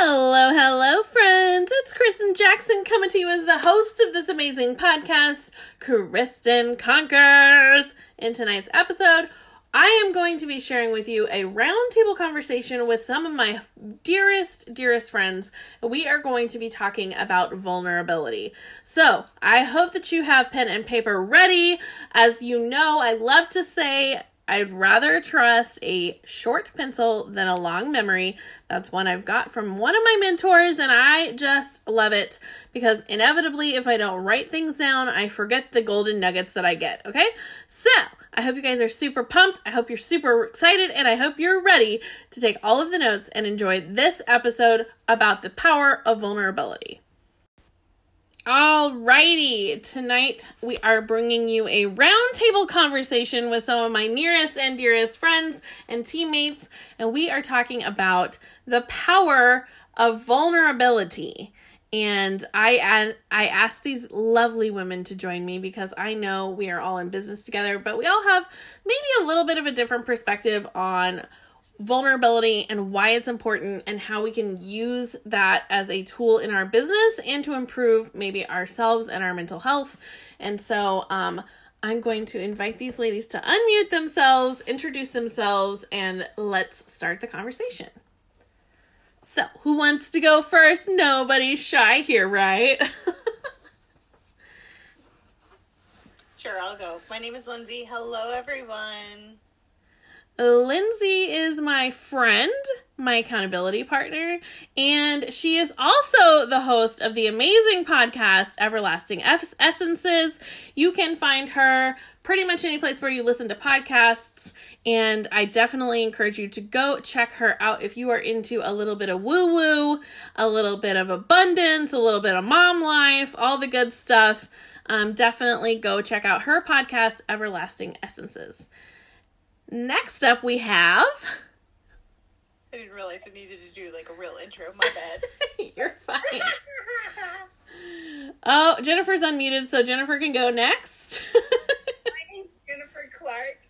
Hello, hello, friends. It's Kristen Jackson coming to you as the host of this amazing podcast, Kristen Conquers. In tonight's episode, I am going to be sharing with you a roundtable conversation with some of my dearest friends. We are going to be talking about vulnerability. So I hope that you have pen and paper ready. As you know, I love to say I'd rather trust a short pencil than a long memory. That's one I've got from one of my mentors, and I just love it because inevitably, if I don't write things down, I forget the golden nuggets that I get, okay? So I hope you guys are super pumped. I hope you're super excited, and I hope you're ready to take all of the notes and enjoy this episode about the power of vulnerability. Alrighty, tonight we are bringing you a roundtable conversation with some of my nearest and dearest friends and teammates, and we are talking about the power of vulnerability. And I asked these lovely women to join me because I know we are all in business together, but we all have maybe a little bit of a different perspective on vulnerability and why it's important and how we can use that as a tool in our business and to improve maybe ourselves and our mental health. And so I'm going to invite these ladies to unmute themselves, introduce themselves, and let's start the conversation. So who wants to go first? Nobody's shy here, right? Sure, I'll go. My name is Lindsay. Hello, everyone. Lindsay is my friend, my accountability partner, and she is also the host of the amazing podcast, Everlasting Essences. You can find her pretty much any place where you listen to podcasts, and I definitely encourage you to go check her out if you are into a little bit of woo-woo, a little bit of abundance, a little bit of mom life, all the good stuff. Definitely go check out her podcast, Everlasting Essences. Next up we have... I didn't realize I needed to do like a real intro. My bad. You're fine. Oh, Jennifer's unmuted, so Jennifer can go next. My name's Jennifer Clark.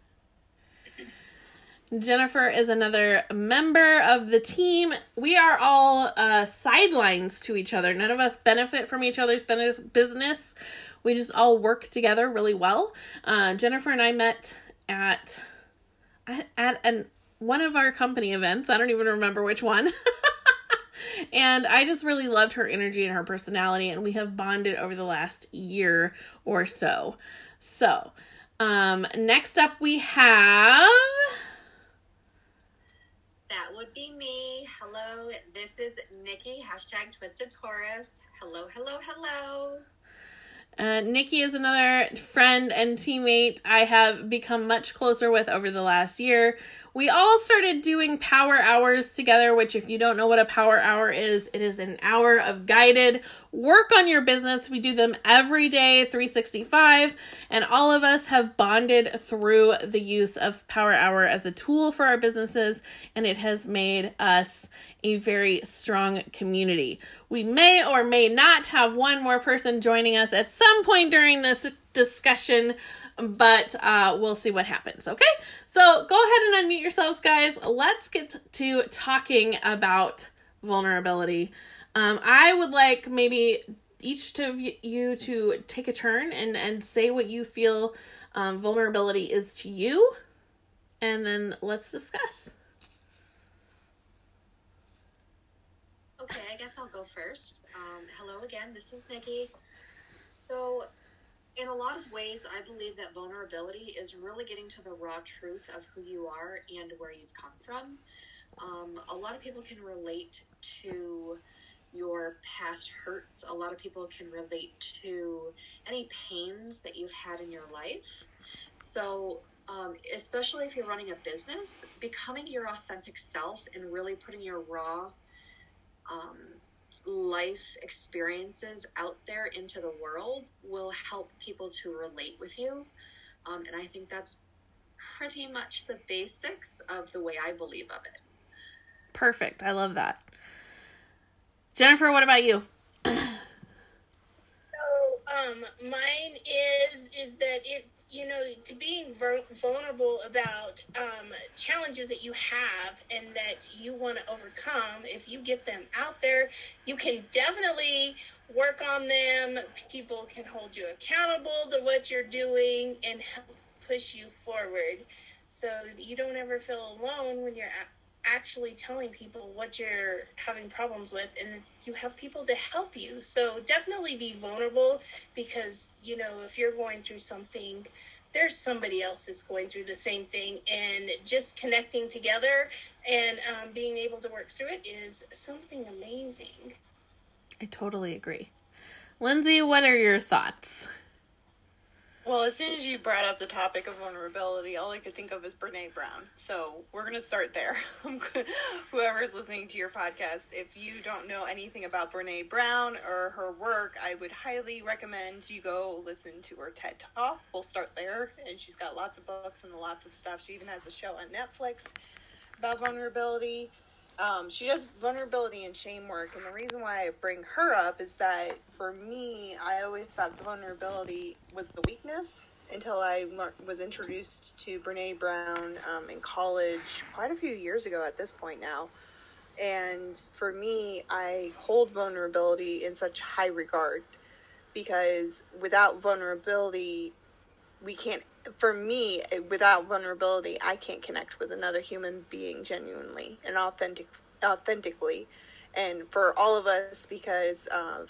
Jennifer is another member of the team. We are all sidelines to each other. None of us benefit from each other's business. We just all work together really well. Jennifer and I met at one of our company events. I don't even remember which one. And I just really loved her energy and her personality, and we have bonded over the last year or so. So, next up we have... That would be me. Hello, this is Nikki, #TwistedTaurus. Hello, hello, hello. Nikki is another friend and teammate I have become much closer with over the last year. We all started doing power hours together, which if you don't know what a power hour is, it is an hour of guided work on your business. We do them every day, 365, and all of us have bonded through the use of power hour as a tool for our businesses, and it has made us a very strong community. We may or may not have one more person joining us at some point during this discussion, but we'll see what happens, okay? So go ahead and unmute yourselves, guys. Let's get to talking about vulnerability. I would like maybe each of you to take a turn and say what you feel vulnerability is to you, and then let's discuss. Okay, I guess I'll go first. Hello again, this is Nikki. So in a lot of ways, I believe that vulnerability is really getting to the raw truth of who you are and where you've come from. A lot of people can relate to your past hurts. A lot of people can relate to any pains that you've had in your life. So especially if you're running a business, becoming your authentic self and really putting your raw life experiences out there into the world will help people to relate with you. And I think that's pretty much the basics of the way I believe of it. Perfect. I love that. Jennifer, what about you? So Mine is that it's, to being vulnerable about challenges that you have and that you want to overcome. If you get them out there, you can definitely work on them. People can hold you accountable to what you're doing and help push you forward, so that you don't ever feel alone when you're actually telling people what you're having problems with, and you have people to help you. So definitely be vulnerable, because if you're going through something, there's somebody else that's going through the same thing, and just connecting together and being able to work through it is something amazing. I totally agree. Lindsay, what are your thoughts? Well, as soon as you brought up the topic of vulnerability, all I could think of is Brené Brown. So we're going to start there. Whoever's listening to your podcast, if you don't know anything about Brené Brown or her work, I would highly recommend you go listen to her TED Talk. We'll start there. And she's got lots of books and lots of stuff. She even has a show on Netflix about vulnerability. She does vulnerability and shame work, and the reason why I bring her up is that, for me, I always thought vulnerability was the weakness until I was introduced to Brené Brown in college quite a few years ago at this point now, and for me, I hold vulnerability in such high regard, because without vulnerability, without vulnerability, I can't connect with another human being genuinely and authentically. And for all of us, because of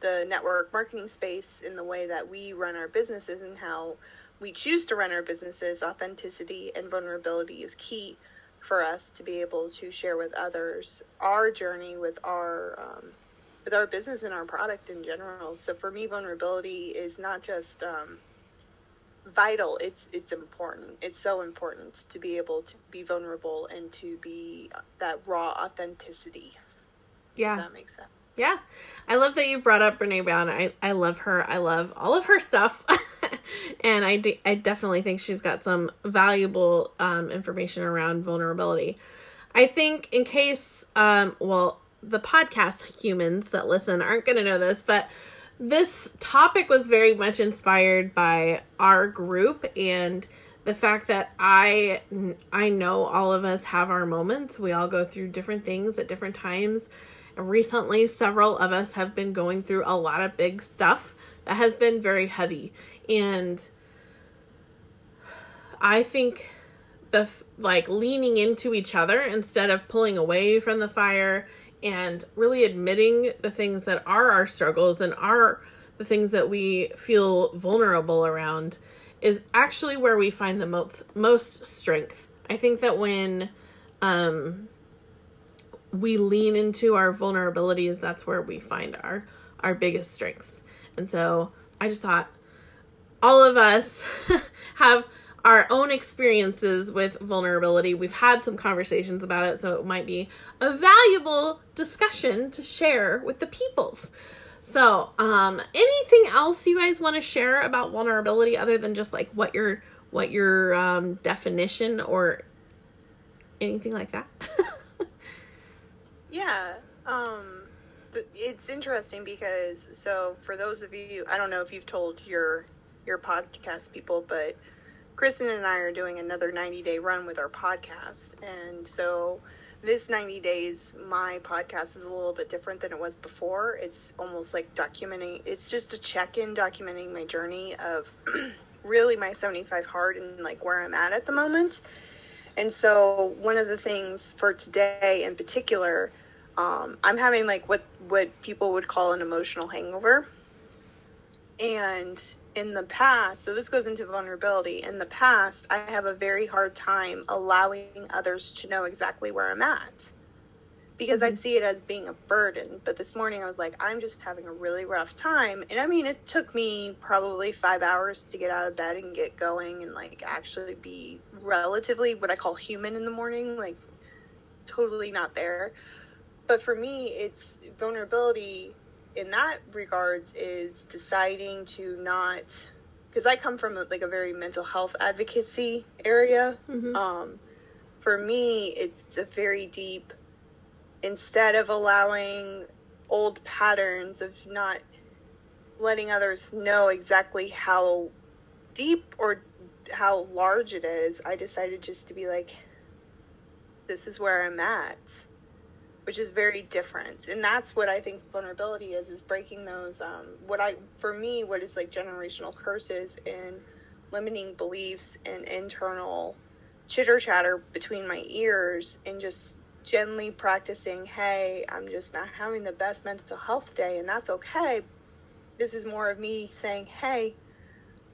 the network marketing space and the way that we run our businesses and how we choose to run our businesses, authenticity and vulnerability is key for us to be able to share with others our journey with our business and our product in general. So for me, vulnerability is not just vital, it's important. It's so important to be able to be vulnerable and to be that raw authenticity. Yeah. If that makes sense. Yeah. I love that you brought up Brené Brown. I love her. I love all of her stuff. And I definitely think she's got some valuable information around vulnerability. I think in case, the podcast humans that listen aren't going to know this, but this topic was very much inspired by our group and the fact that I know all of us have our moments. We all go through different things at different times. And recently, several of us have been going through a lot of big stuff that has been very heavy. And I think leaning into each other instead of pulling away from the fire, and really admitting the things that are our struggles and are the things that we feel vulnerable around is actually where we find the most strength. I think that when we lean into our vulnerabilities, that's where we find our biggest strengths. And so I just thought all of us have our own experiences with vulnerability. We've had some conversations about it, so it might be a valuable discussion to share with the peoples. So, anything else you guys want to share about vulnerability other than just like what your definition or anything like that? Yeah. It's interesting because, so for those of you, I don't know if you've told your podcast people, but Kristen and I are doing another 90-day run with our podcast, and so this 90 days, my podcast is a little bit different than it was before. It's almost like documenting, it's just a check-in documenting my journey of really my 75 hard and like where I'm at the moment. And so one of the things for today in particular, I'm having like what people would call an emotional hangover. And in the past, so this goes into vulnerability, in the past, I have a very hard time allowing others to know exactly where I'm at, because I'd see it as being a burden. But this morning I was like, I'm just having a really rough time. And I mean, it took me probably 5 hours to get out of bed and get going and like actually be relatively what I call human in the morning, like totally not there. But for me, it's vulnerability in that regards is deciding to not, because I come from like a very mental health advocacy area. Mm-hmm. For me, it's a very deep, instead of allowing old patterns of not letting others know exactly how deep or how large it is, I decided just to be like, this is where I'm at, which is very different. And that's what I think vulnerability is breaking those, what is like generational curses and limiting beliefs and internal chitter chatter between my ears, and just gently practicing, hey, I'm just not having the best mental health day, and that's okay. This is more of me saying, hey,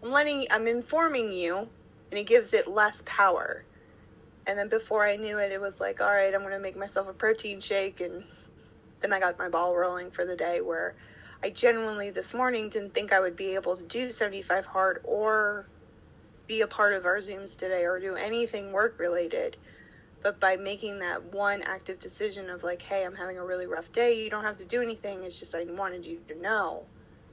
I'm informing you, and it gives it less power. And then before I knew it, it was like, all right, I'm going to make myself a protein shake. And then I got my ball rolling for the day, where I genuinely this morning didn't think I would be able to do 75 Hard or be a part of our Zooms today or do anything work related. But by making that one active decision of like, hey, I'm having a really rough day. You don't have to do anything. It's just I wanted you to know.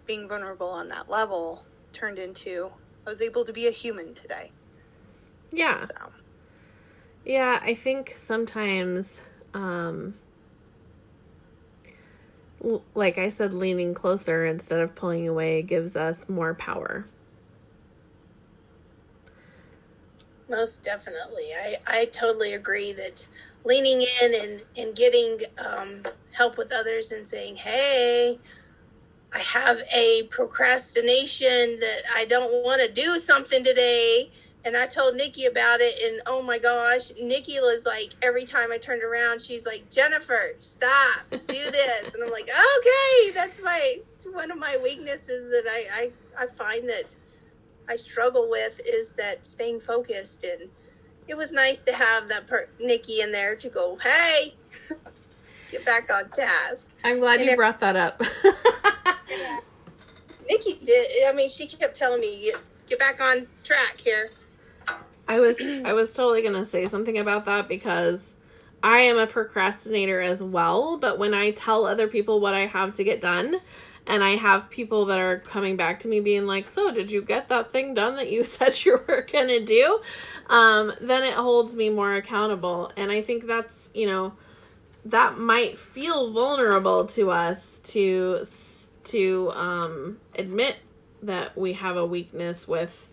Being vulnerable on that level turned into I was able to be a human today. Yeah. So. Yeah, I think sometimes, like I said, leaning closer instead of pulling away gives us more power. Most definitely. I totally agree that leaning in and getting help with others and saying, hey, I have a procrastination that I don't want to do something today. And I told Nikki about it, and oh my gosh, Nikki was like, every time I turned around, she's like, Jennifer, stop, do this. And I'm like, okay, that's one of my weaknesses that I find that I struggle with, is that staying focused. And it was nice to have that Nikki in there to go, hey, get back on task. I'm glad you brought that up. Yeah. Nikki did. I mean, she kept telling me, get back on track here. I was totally going to say something about that, because I am a procrastinator as well. But when I tell other people what I have to get done, and I have people that are coming back to me being like, so did you get that thing done that you said you were going to do? Then it holds me more accountable. And I think that's, that might feel vulnerable to us to admit that we have a weakness with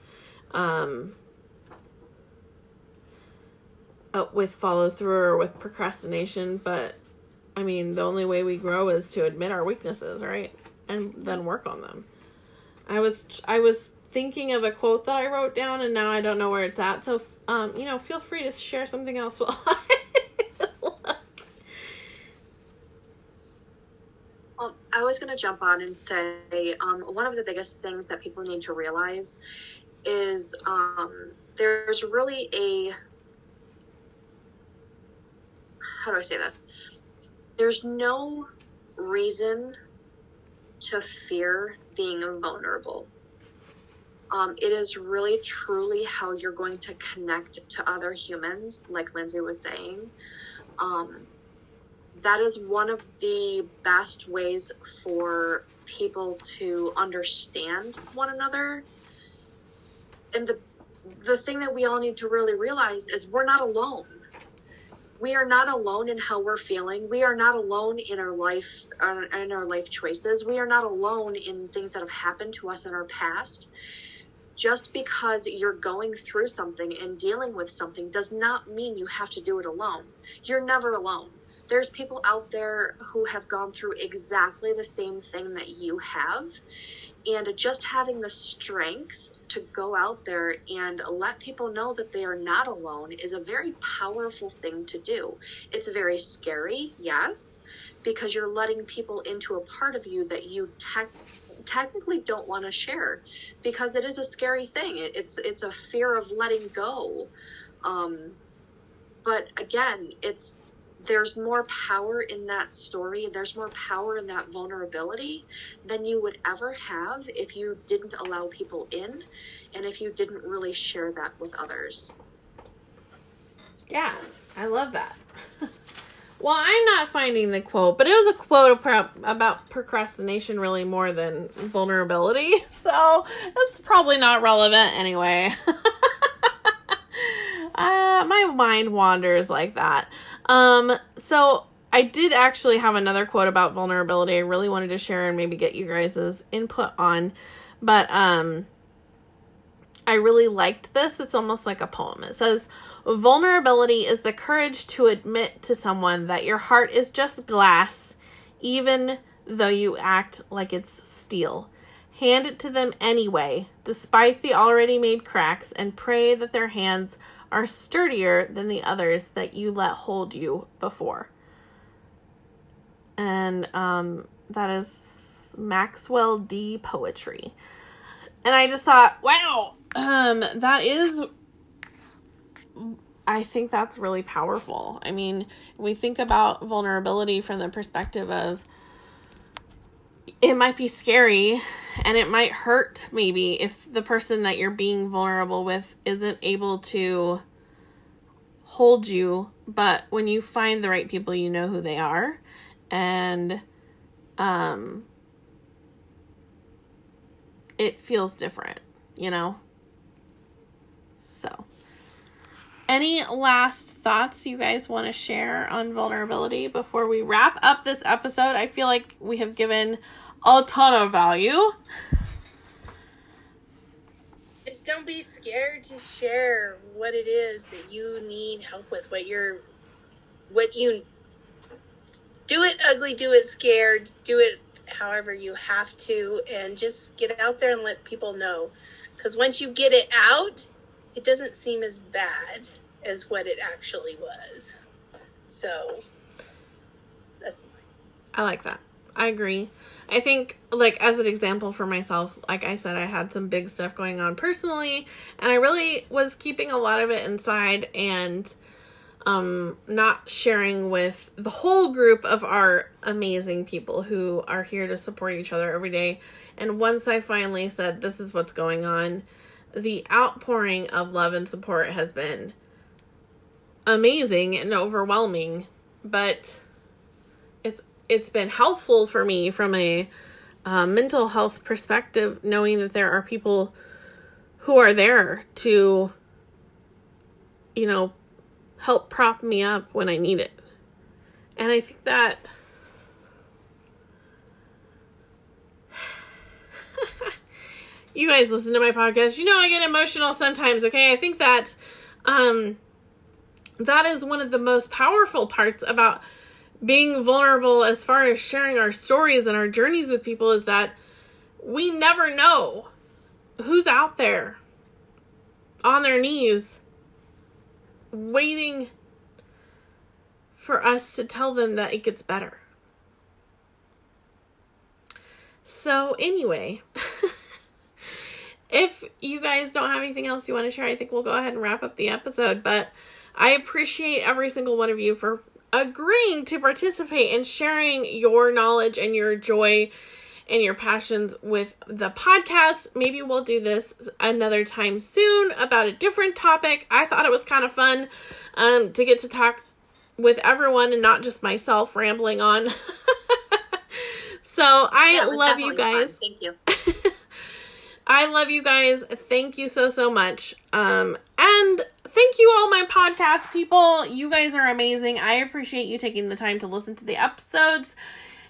follow through or with procrastination. But I mean, the only way we grow is to admit our weaknesses, right? And then work on them. I was thinking of a quote that I wrote down, and now I don't know where it's at. So, feel free to share something else while I look. Well, I was going to jump on and say, one of the biggest things that people need to realize is, there's really how do I say this? There's no reason to fear being vulnerable. It is really truly how you're going to connect to other humans, like Lindsay was saying. That is one of the best ways for people to understand one another. And the thing that we all need to really realize is we're not alone. We are not alone in how we're feeling. We are not alone in our life, in our life choices. We are not alone in things that have happened to us in our past. Just because you're going through something and dealing with something does not mean you have to do it alone. You're never alone. There's people out there who have gone through exactly the same thing that you have. And just having the strength to go out there and let people know that they are not alone is a very powerful thing to do. It's very scary, yes, because you're letting people into a part of you that you technically don't want to share, because it is a scary thing. It's a fear of letting go. But again, there's more power in that story. There's more power in that vulnerability than you would ever have if you didn't allow people in and if you didn't really share that with others. Yeah, I love that. Well, I'm not finding the quote, but it was a quote about procrastination really more than vulnerability. So that's probably not relevant anyway. My mind wanders like that. So I did actually have another quote about vulnerability I really wanted to share and maybe get you guys' input on, but I really liked this. It's almost like a poem. It says, vulnerability is the courage to admit to someone that your heart is just glass, even though you act like it's steel. Hand it to them anyway, despite the already made cracks, and pray that their hands are sturdier than the others that you let hold you before. And that is Maxwell D poetry. And I just thought, wow, that is, I think that's really powerful. I mean, we think about vulnerability from the perspective of it might be scary and it might hurt maybe if the person that you're being vulnerable with isn't able to hold you. But when you find the right people, you know who they are. And it feels different, you know? So any last thoughts you guys want to share on vulnerability before we wrap up this episode? I feel like we have given a ton of value. Just don't be scared to share what it is that you need help with, do it ugly, do it scared, do it however you have to, and just get out there and let people know. Because once you get it out, it doesn't seem as bad as what it actually was. So that's mine. I like that. I agree. I think, like, as an example for myself, like I said, I had some big stuff going on personally, and I really was keeping a lot of it inside and not sharing with the whole group of our amazing people who are here to support each other every day. And once I finally said, this is what's going on, the outpouring of love and support has been amazing and overwhelming, but it's been helpful for me from a mental health perspective, knowing that there are people who are there to, you know, help prop me up when I need it. And I think that you guys listen to my podcast, you know I get emotional sometimes, okay? I think that that is one of the most powerful parts about being vulnerable as far as sharing our stories and our journeys with people, is that we never know who's out there on their knees waiting for us to tell them that it gets better. So anyway, if you guys don't have anything else you want to share, I think we'll go ahead and wrap up the episode. But I appreciate every single one of you for agreeing to participate and sharing your knowledge and your joy and your passions with the podcast. Maybe we'll do this another time soon about a different topic. I thought it was kind of fun to get to talk with everyone and not just myself rambling on. So I love you guys. Fun. Thank you. I love you guys. Thank you so, so much. And thank you all my podcast people. You guys are amazing. I appreciate you taking the time to listen to the episodes.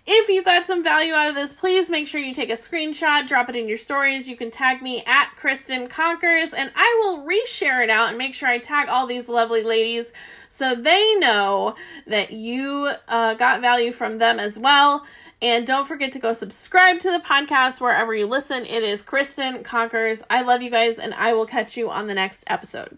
If you got some value out of this, please make sure you take a screenshot, drop it in your stories. You can tag me at Kristen Conquers, and I will reshare it out and make sure I tag all these lovely ladies so they know that you got value from them as well. And don't forget to go subscribe to the podcast wherever you listen. It is Kristen Conquers. I love you guys, and I will catch you on the next episode.